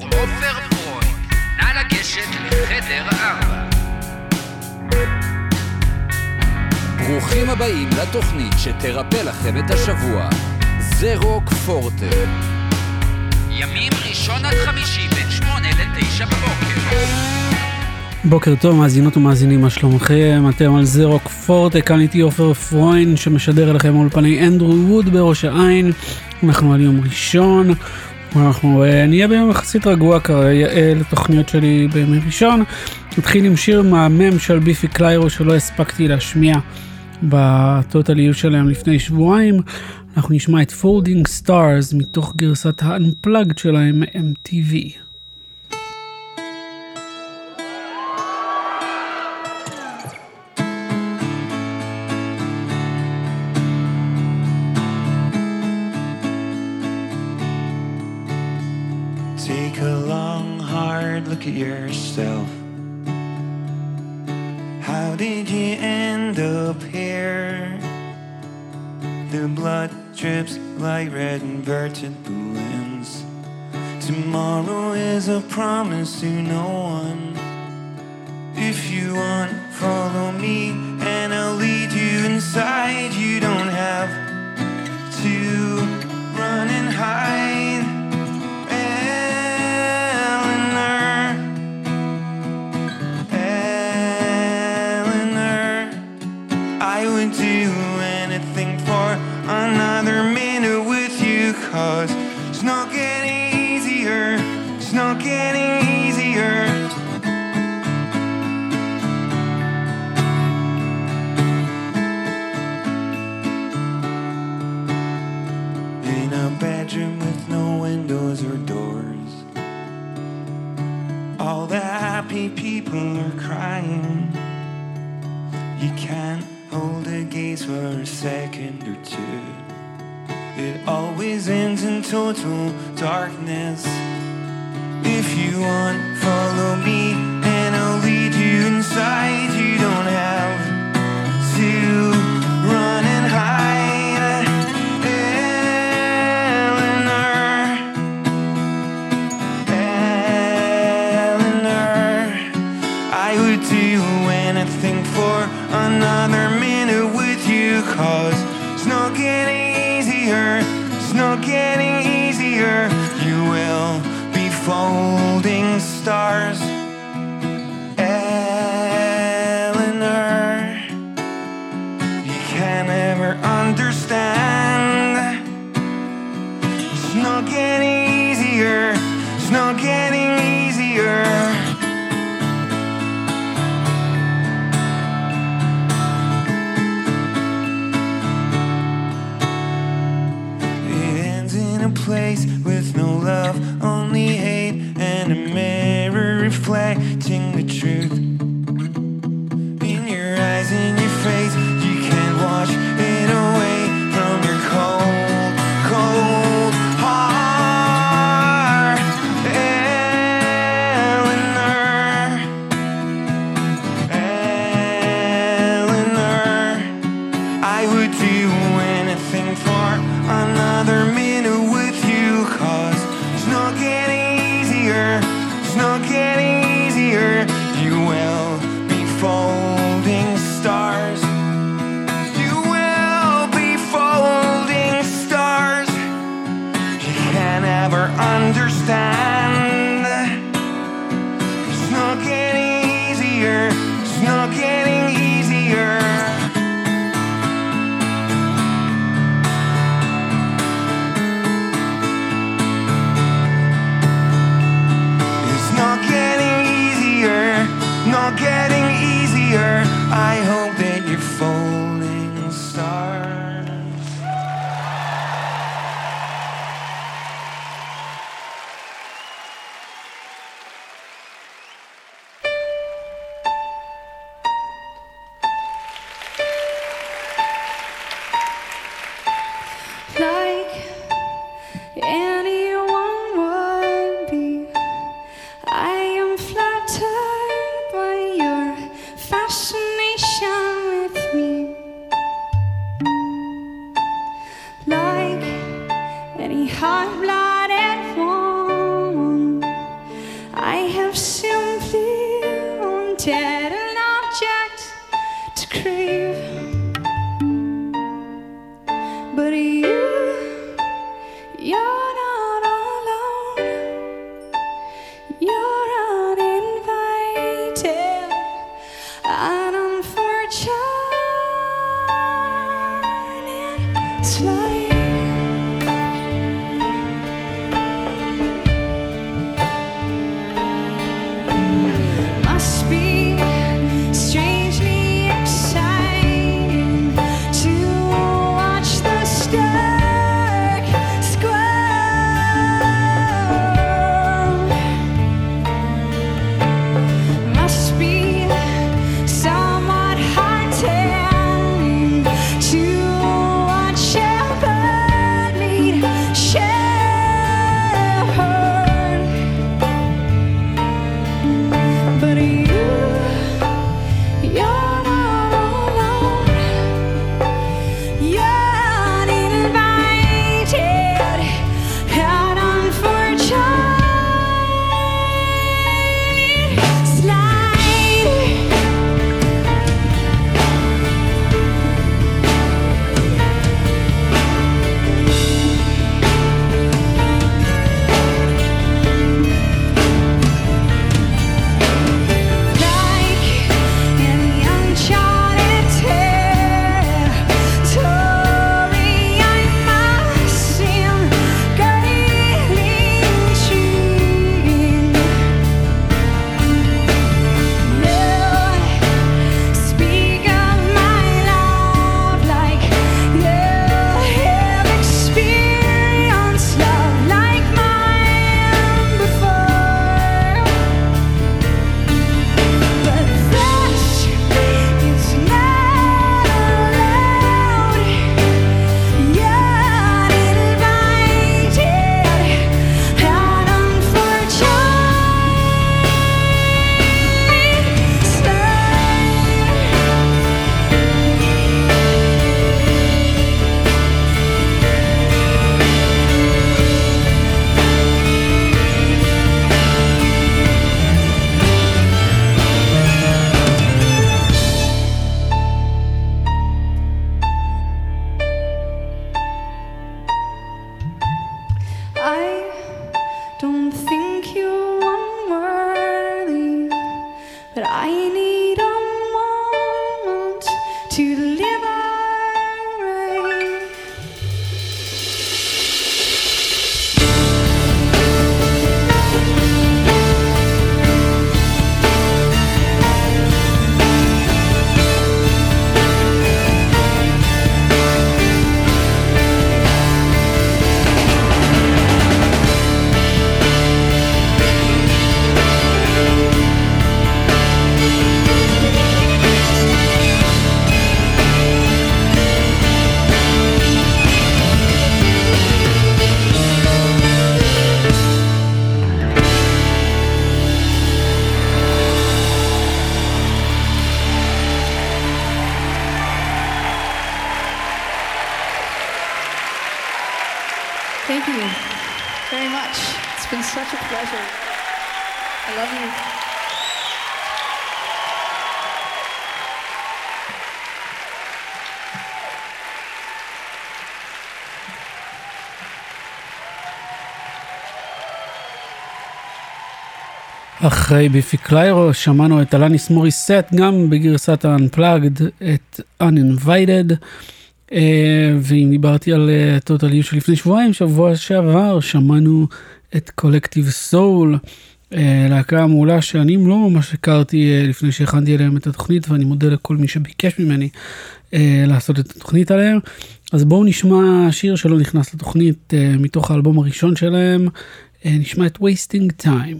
דוקטור עופר פרוינד. נא לגשת לחדר 4. ברוכים הבאים לתוכנית שתרפא לכם את השבוע. זה רוק פורטה. ימים ראשון עד חמישי בין 8 ל-9 בבוקר. בוקר טוב, מאזינות ומאזינים, מה שלומכם? אתם על זה רוק פורטה, כאן איתי עופר פרוינד שמשדר אליכם אולפני אנדרו ווד בראש העין. אנחנו על יום ראשון. אנחנו נהיה ביום יחסית רגוע לתוכניות שלי בימי ראשון. נתחיל עם שיר מהמם של ביפי קליירו שלא הספקתי להשמיע בטוטליות שלהם לפני שבועיים. אנחנו נשמע את Folding Stars מתוך גרסת ה-Unplugged שלהם MTV. Look at yourself. How did you end up here? The blood drips like red inverted balloons. Tomorrow is a promise to no one. If you want, follow me and I'll lead you inside. You don't have to run and hide. Another minute with you, 'cause it's not getting easier, it's not getting easier. In a bedroom with no windows or doors, all the happy people are crying. You can't hold the gaze for a second or two. It always ends in total darkness. If you want, follow me and I'll lead you inside. You don't have to run and hide. Eleanor, Eleanor, I would do anything for another minute with you, 'cause it's not getting easier, it's not getting easier. You will be folding stars, Eleanor. You can never understand. It's not getting easier, it's not getting easier. Place with no love, only hate, and a mirror reflecting the truth. In your eyes, in your face, you can't wash it away from your cold, cold heart. Eleanor, Eleanor, I would do anything for another minute. It's not getting easier. You will be folding stars. You will be folding stars. You can't ever understand. It's not getting easier. It's not getting easier. אחרי ביפי קליירו שמענו את אלניס מוריסט גם בגרסת ה-Unplugged, את Uninvited, ואם דיברתי על טוטל יו שלפני שבועיים, שבוע שעבר שמענו את Collective Soul, להקה המעולה שאני לא ממש הכרתי לפני שהכנתי אליהם את התוכנית, ואני מודה לכל מי שביקש ממני לעשות את התוכנית עליהם. אז בואו נשמע שיר שלא נכנס לתוכנית מתוך האלבום הראשון שלהם, נשמע את Wasting Time.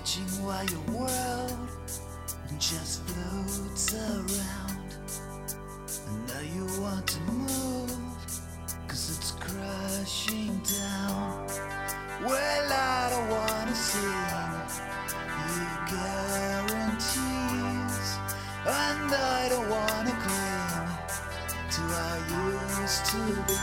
watching while your world just floats around. And now you want to move, 'cause it's crashing down. Well, I don't wanna sing, you guarantees. And I don't wanna cling to how I used to be.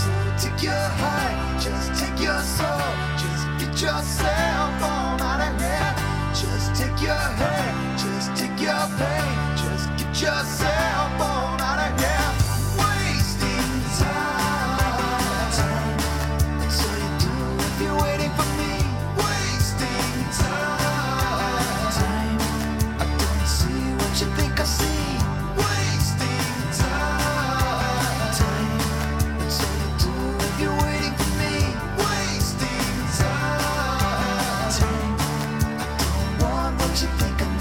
So take your heart, just take your soul, just get yourself on out of here. Just take your head, just take your pain, just get yourself on out of here. Wasting time, so you do if you're waiting for me. Wasting time, I don't see what you think I see. Wasting time, so you do if you're waiting for me. Wasting time, what you think of me?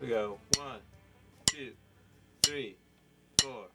We go 1, 2, 3, 4.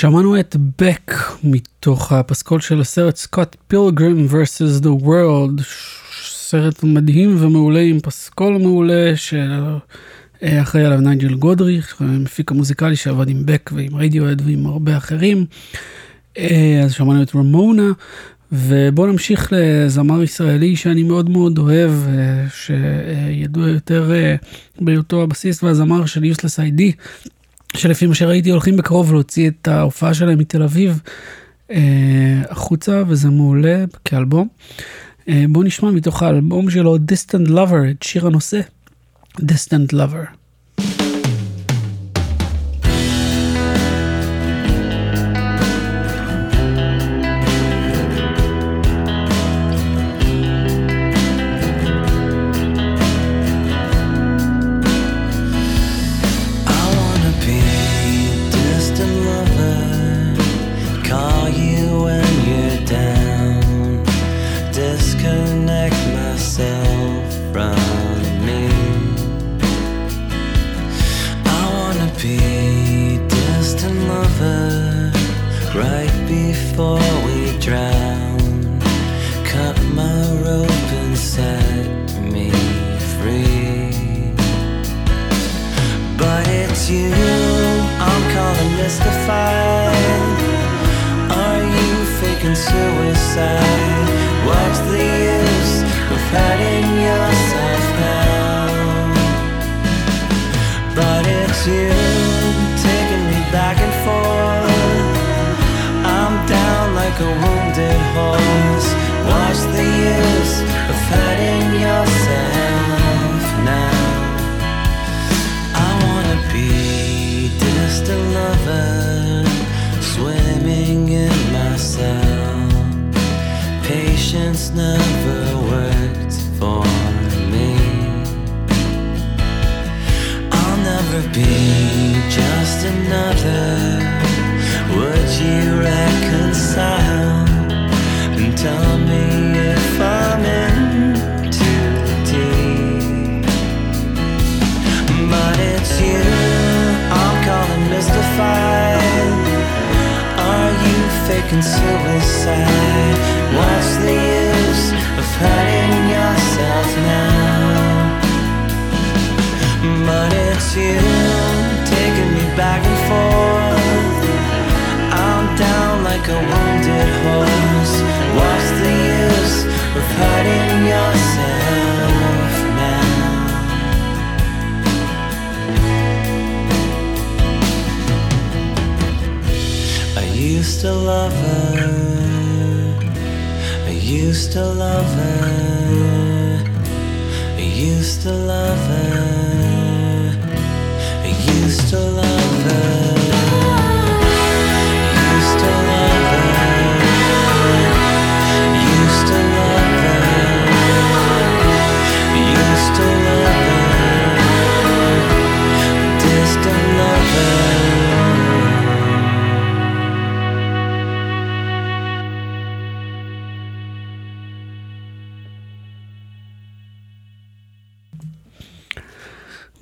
שמענו את בק מתוך הפסקול של הסרט Scott Pilgrim vs. the World, סרט מדהים ומעולה עם פסקול מעולה שאחראי עליו נייג'ל גודריך, מפיק המוזיקלי שעבד עם בק ועם רדיוהד ועם הרבה אחרים. אז שמענו את רמונה, ובואו נמשיך לזמר ישראלי שאני מאוד מאוד אוהב, שידוע יותר בהיותו הבסיס והזמר של Useless ID, שלפי מה שראיתי הולכים בקרוב להוציא את ההופעה שלהם מתל אביב החוצה, וזה מעולה כאלבום. בואו נשמע מתוך האלבום שלו Distant Lover, את שיר הנושא Distant Lover.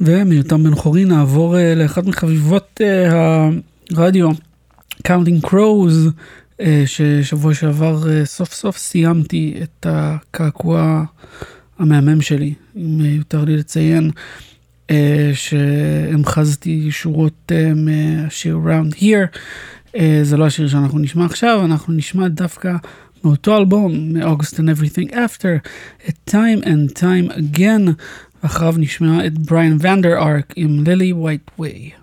ומיותם בן חורי נעבור לאחת מחביבות הרדיו, Counting Crows, ששבוע שעבר סוף סוף סיימתי את הקעקוע המהמם שלי, אם יותר לי לציין, שהמחזתי שורות מהשיר Round Here. זה לא השיר שאנחנו נשמע עכשיו, אנחנו נשמע דווקא מאותו אלבום, מ-August and Everything After, את Time and Time Again, אחריו נשמע את Brian Vander Ark עם Lily White Way.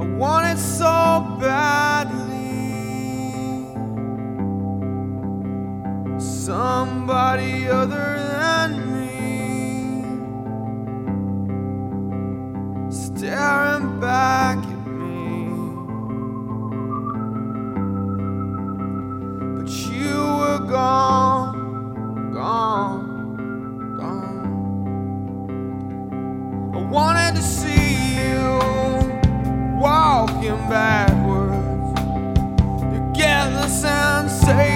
I want it so badly, somebody other than me, staring back at me, but you were gone, gone, gone. I wanted to see you walking backwards to get the sensation.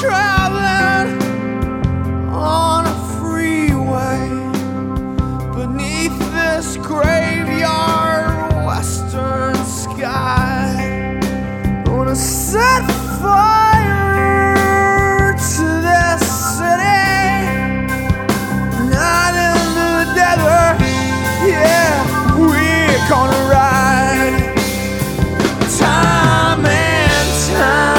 traveling on a freeway beneath this graveyard western sky. I wanna set fire to this city, not into the desert. Yeah, we're gonna ride time and time.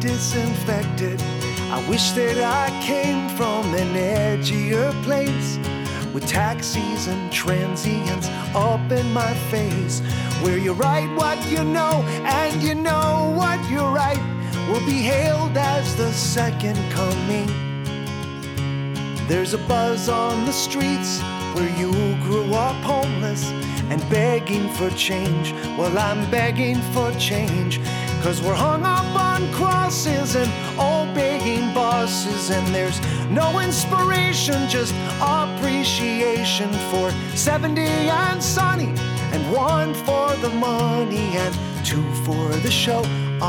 Disinfected. I wish that I came from an edgier place, with taxis and transients up in my face, where you write what you know and you know what you write will be hailed as the second coming. There's a buzz on the streets where you grew up homeless and begging for change. Well, I'm begging for change, 'cause we're hung up on crosses and old begging bosses, and there's no inspiration, just appreciation for 70 and sunny, and one for the money and two for the show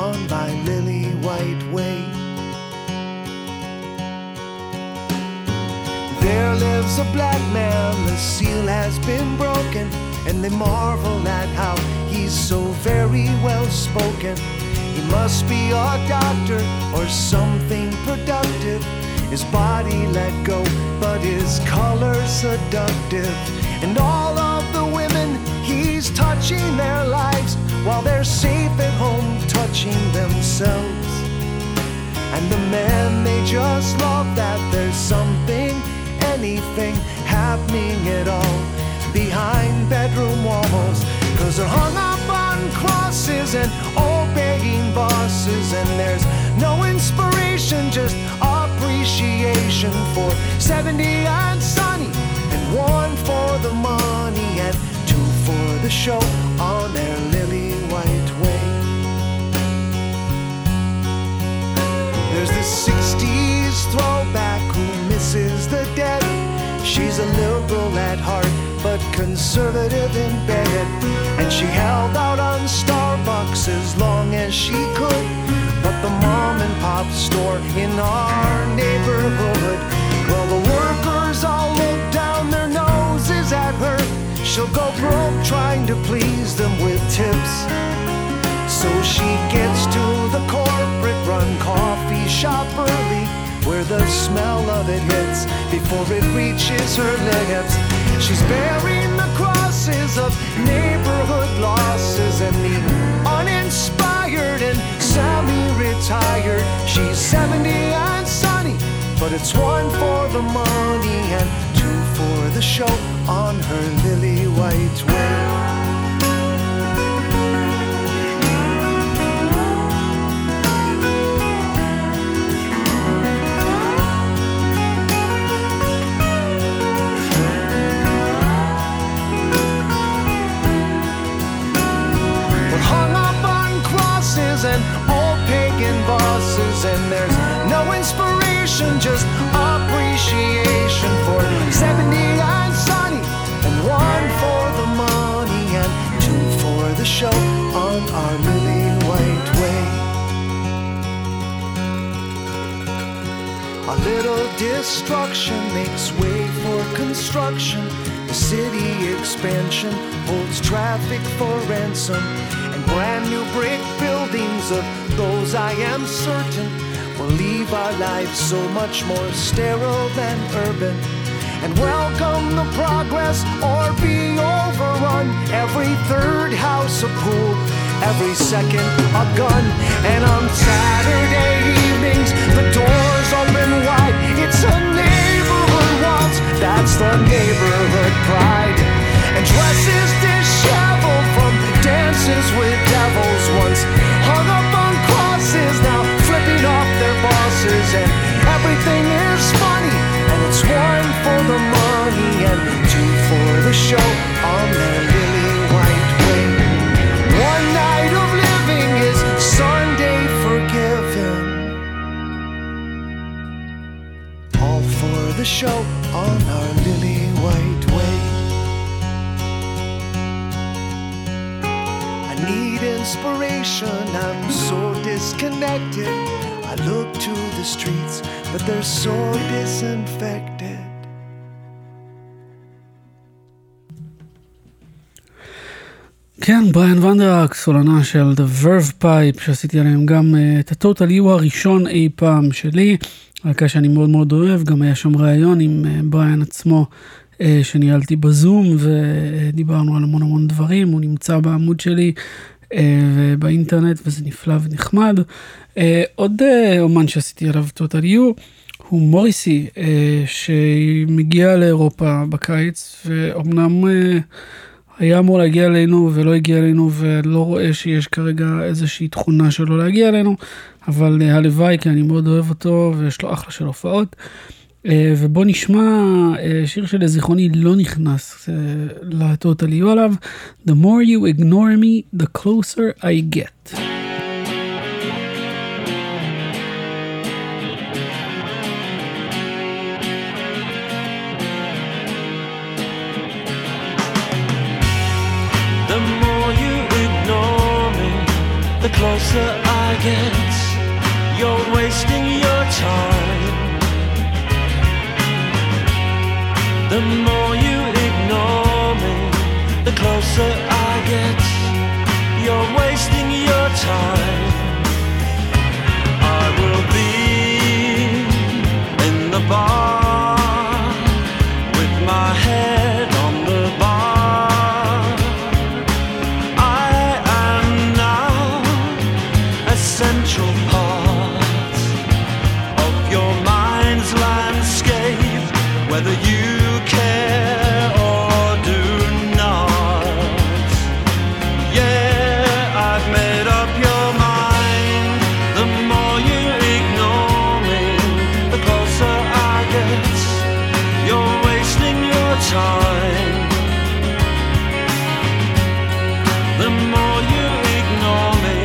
on my Lily White Way. There lives a black man, the seal has been broken, and they marvel at how he's so very well spoken. He must be a doctor or something productive. His body let go, but his color seductive. And all of the women, he's touching their lives while they're safe at home touching themselves. And the men, they just love that there's something, anything happening at all behind bedroom walls, 'cause they're hung up on crosses and old begging bosses, and there's no inspiration, just appreciation for 70 and sunny, and one for the money and two for the show on their Lily White Way. There's the 60s throwback who misses the dead. She's a liberal at heart, but conservative in bed, and she held out on Starbucks as long as she could. But the mom and pop store in our neighborhood, well, the workers all look down their noses at her. She'll go broke trying to please them with tips. So she gets to the corporate-run coffee shop early, where the smell of it hits before it reaches her lips. She's bearing the crosses of neighborhood losses and the uninspired and semi-retired. She's 70 and sunny, but it's one for the money and two for the show on her Lily White Way. And old pagan bosses, and there's no inspiration, appreciation, just appreciation for 79 sunny and one for the money and two for the show on our Lily White Way. A little destruction makes way for construction. The city expansion holds traffic for ransom, and brand new brick buildings of those I am certain will leave our lives so much more sterile than urban. And welcome the progress or be overrun. Every third house a pool, every second a gun. And on Saturday evenings the doors open wide. It's a neighborhood waltz, that's the neighborhood pride. And dresses disheveled from dances with devils once hung up on crosses, now flipping off their bosses. And everything is funny, and it's one for the money and two for the show on the Lily White Way. One night of living is Sunday forgiven, all for the show on our Lily White Way. I need inspiration, I'm so disconnected. I look to the streets, but they're so disinfected. כן, בריאן ונדר ארק, סולנה של The Verve Pipe, שעשיתי עליהם גם את הטוטל יו הראשון אי פעם שלי, הלכה שאני מאוד מאוד אוהב. גם היה שם ראיון עם בריאן עצמו שניהלתי בזום, ודיברנו על המון המון דברים. הוא נמצא בעמוד שלי ובאינטרנט, וזה נפלא ונחמד. עוד אומן שעשיתי עליו טוטל יו הוא מוריסי, שמגיע לאירופה בקיץ, ואומנם היה אמור להגיע אלינו ולא הגיע אלינו, ולא רואה שיש כרגע איזושהי תכונה שלו להגיע אלינו, אבל הלוואי, כי אני מאוד אוהב אותו ויש לו אחלה של הופעות. ובוא נשמע שיר שלזיכרוני לא נכנס לטוטל יו עליו, The More You Ignore Me The Closer I Get. The more you ignore me, the closer I get. You're wasting your time. The more you ignore me, the closer I get. You're wasting your time. I will be in the bar with my head on the bar. I am now a central part of your mind's landscape, whether you care or do not. Yeah, I've made up your mind. The more you ignore me, the closer I get. You're wasting your time. The more you ignore me,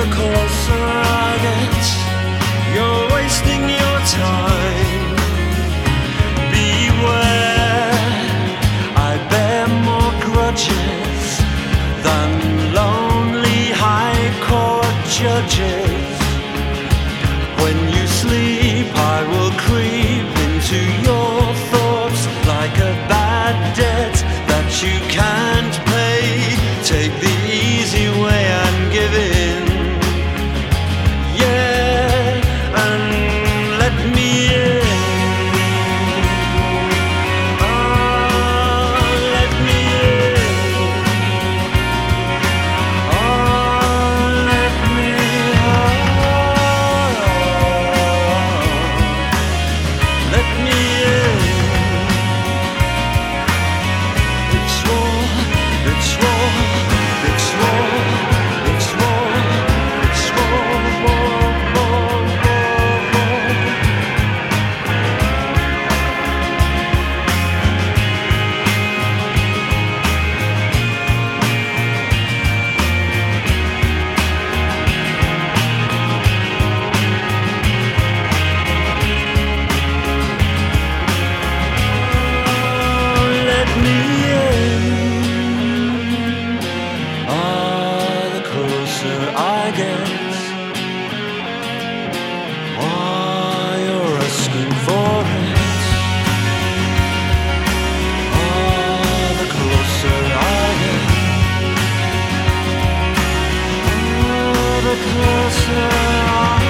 the closer I get. You're wasting your time. Than lonely high court judges. When you sleep, I will creep into your thoughts like a bad debt that you can't pay. Take the easy way and give in. Yeah, and let me in. Let me in. It's all closer I get. Why you're asking for it? Oh, the closer I get. Oh, the closer I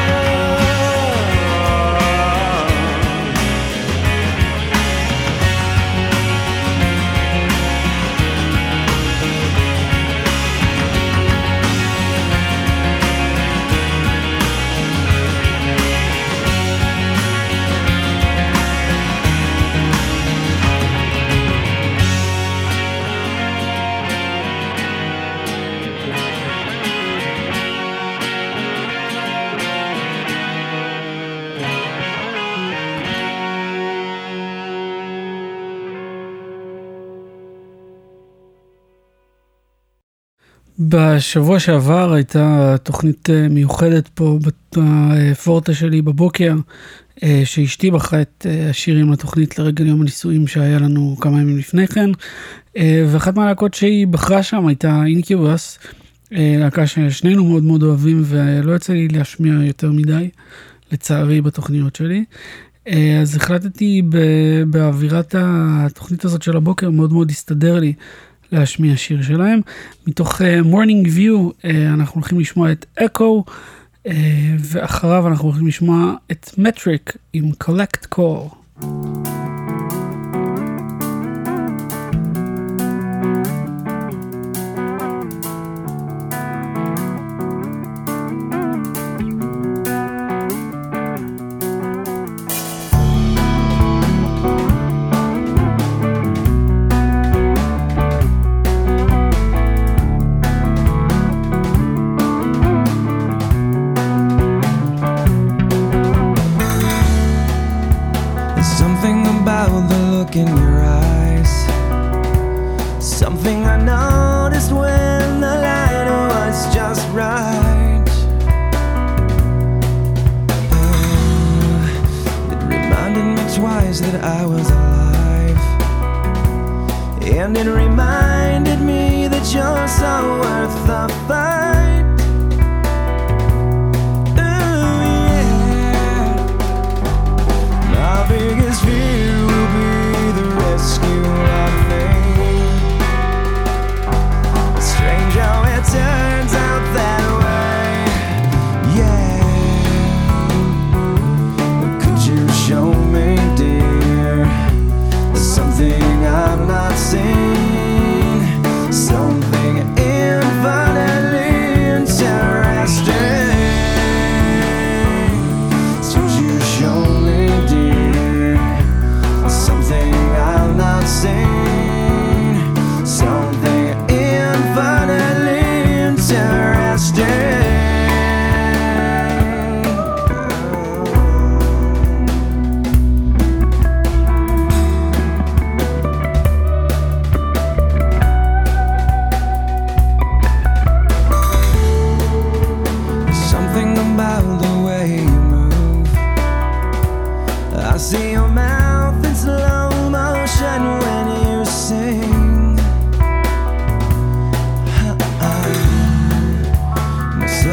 בשבוע שעבר הייתה תוכנית מיוחדת פה בפורטה שלי בבוקר, שאשתי בחרה את השירים לתוכנית לרגל יום הנישואים שהיה לנו כמה ימים לפני כן, ואחת מהלהקות שהיא בחרה שם הייתה אינקיובס, להקה ששנינו מאוד מאוד אוהבים ולא יצא לי להשמיע יותר מדי לצערי בתוכניות שלי. אז החלטתי באווירת התוכנית הזאת של הבוקר מאוד מאוד הסתדר לי להשמיע שיר שלהם. מתוך Morning View אנחנו הולכים לשמוע את Echo, ואחריו אנחנו הולכים לשמוע את Metric עם Collect Call. In your eyes, something I noticed when the light was just right. It reminded me twice that I was alive, and it reminded me that you're so worth the fight. Ooh, yeah. My biggest fear will be rescue of me. Strange how it turns out that way. Yeah. Could you show me, dear, something I've not seen? Something infinitely interesting. Could you show me, dear, something I've not seen, something infinitely interesting. Something about the way you move. I see your mouth in slow motion when you sing.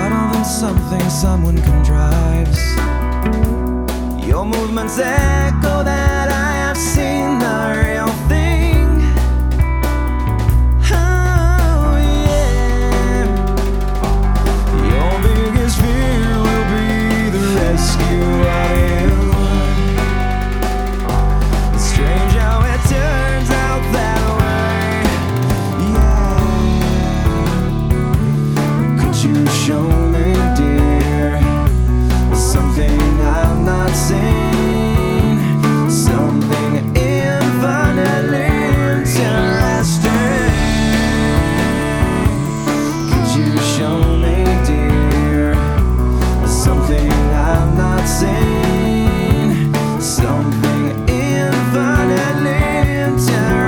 More subtle than something someone contrives. Your movements echo that I have seen the real thing. Oh yeah. Your biggest fear will be the rescue of you. Show me, dear, something I've not seen, something infinitely interesting. Could you show me, dear, something I've not seen, something infinitely interesting?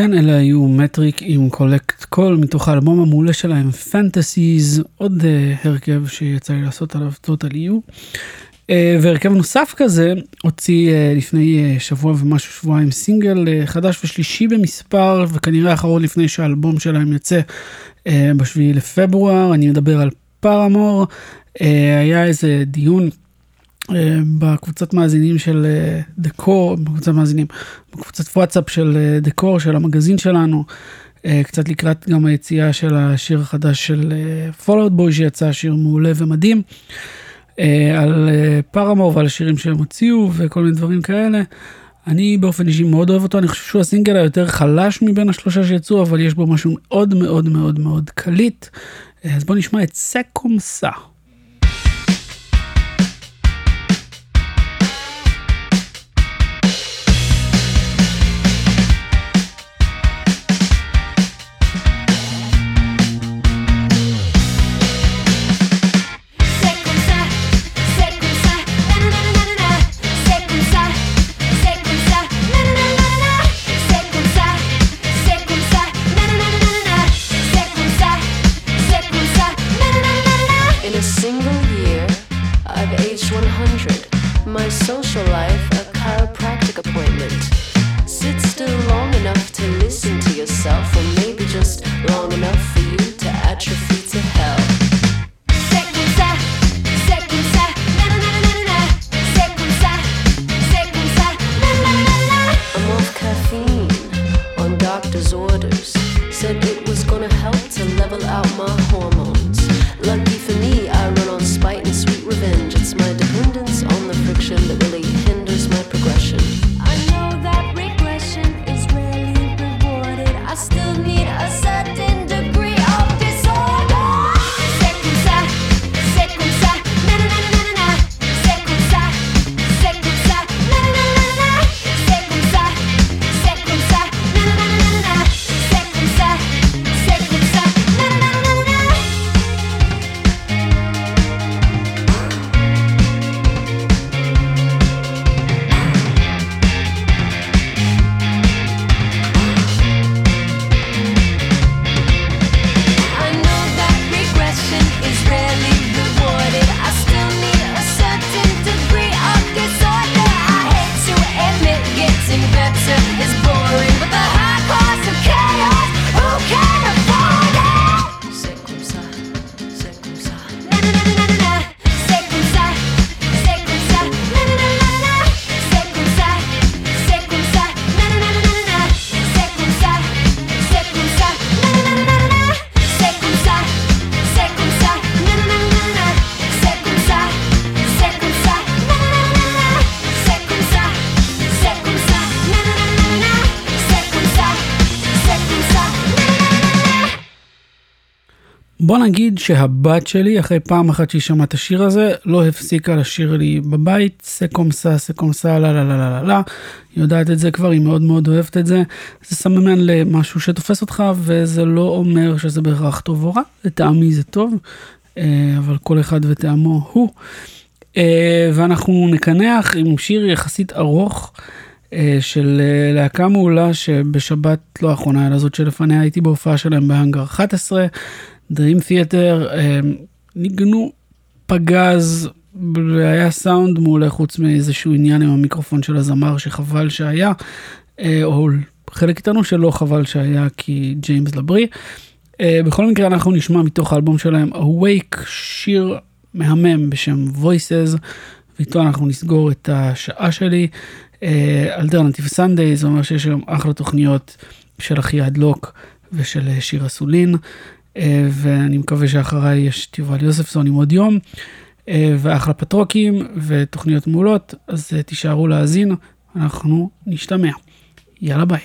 כן, אלה היו מטריק עם קולקט קול מתוך האלבום המעולה שלהם Fantasies, עוד הרכב שיצא לי לעשות עליו טוטל יו. והרכב נוסף כזה הוציא לפני שבוע ומשהו שבועיים סינגל חדש ושלישי במספר, וכנראה האחרון לפני שהאלבום שלהם יצא בשביעי לפברואר. אני מדבר על פארמור. היה איזה דיון בקבוצת מאזינים של דקור, בקבוצת וואטסאפ של דקור, של המגזין שלנו, קצת לקראת גם היציאה של השיר החדש של פולאאוט בוי, שיצא שיר מעולה ומדהים, על פארמור ועל השירים שהם הוציאו וכל מיני דברים כאלה. אני באופן אישי מאוד אוהב אותו, אני חושב שהוא הסינגל היותר חלש מבין השלושה שיצאו, אבל יש בו משהו מאוד מאוד מאוד מאוד קליט. אז בואו נשמע את סקומסה. בוא נגיד שהבת שלי, אחרי פעם אחת שהיא שמעה את השיר הזה, לא הפסיקה לשיר לי בבית, סקומסה, סקומסה, לא, לא, לא, לא, לא, לא. היא יודעת את זה כבר, היא מאוד מאוד אוהבת את זה. זה סממן למשהו שתופס אותך, וזה לא אומר שזה בהכרח טוב או רע. לטעמי זה טוב, אבל כל אחד וטעמו הוא. ואנחנו נקנח עם שיר יחסית ארוך, של להקה מעולה, שבשבת לא האחרונה, אלא זאת שלפניה, הייתי בהופעה שלהם בהנגר 11, Dreams Theatre, ניגנו פגז, היה סאונד מעולה חוץ מאיזשהו עניין עם המיקרופון של הזמר שחבל שהיה, או חלק איתנו שלא חבל שהיה כי ג'יימס לברי. בכל מקרה אנחנו נשמע מתוך האלבום שלהם Awake, שיר מהמם בשם Voices, ואיתו אנחנו נסגור את השעה שלי. אלטרנטיב סנדיי, זה אומר שיש היום אחלה תוכניות של אחי הדלוק ושל שיר הסולין, ואני מקווה שאחריי יש תיבל יוספסון עם עוד יום, ואחלה פטרוקים ותוכניות מעולות, אז תישארו להאזין, אנחנו נשתמע. יאללה ביי.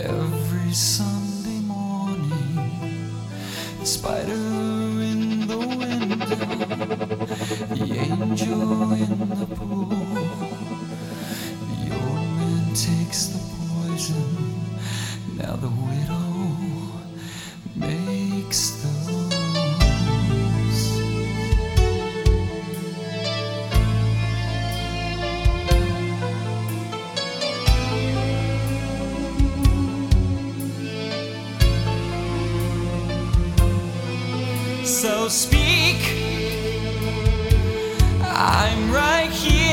every Sunday morning. The spider in the window, the angel in the pool, the old man takes the poison, now the widow makes the So speak, I'm right here.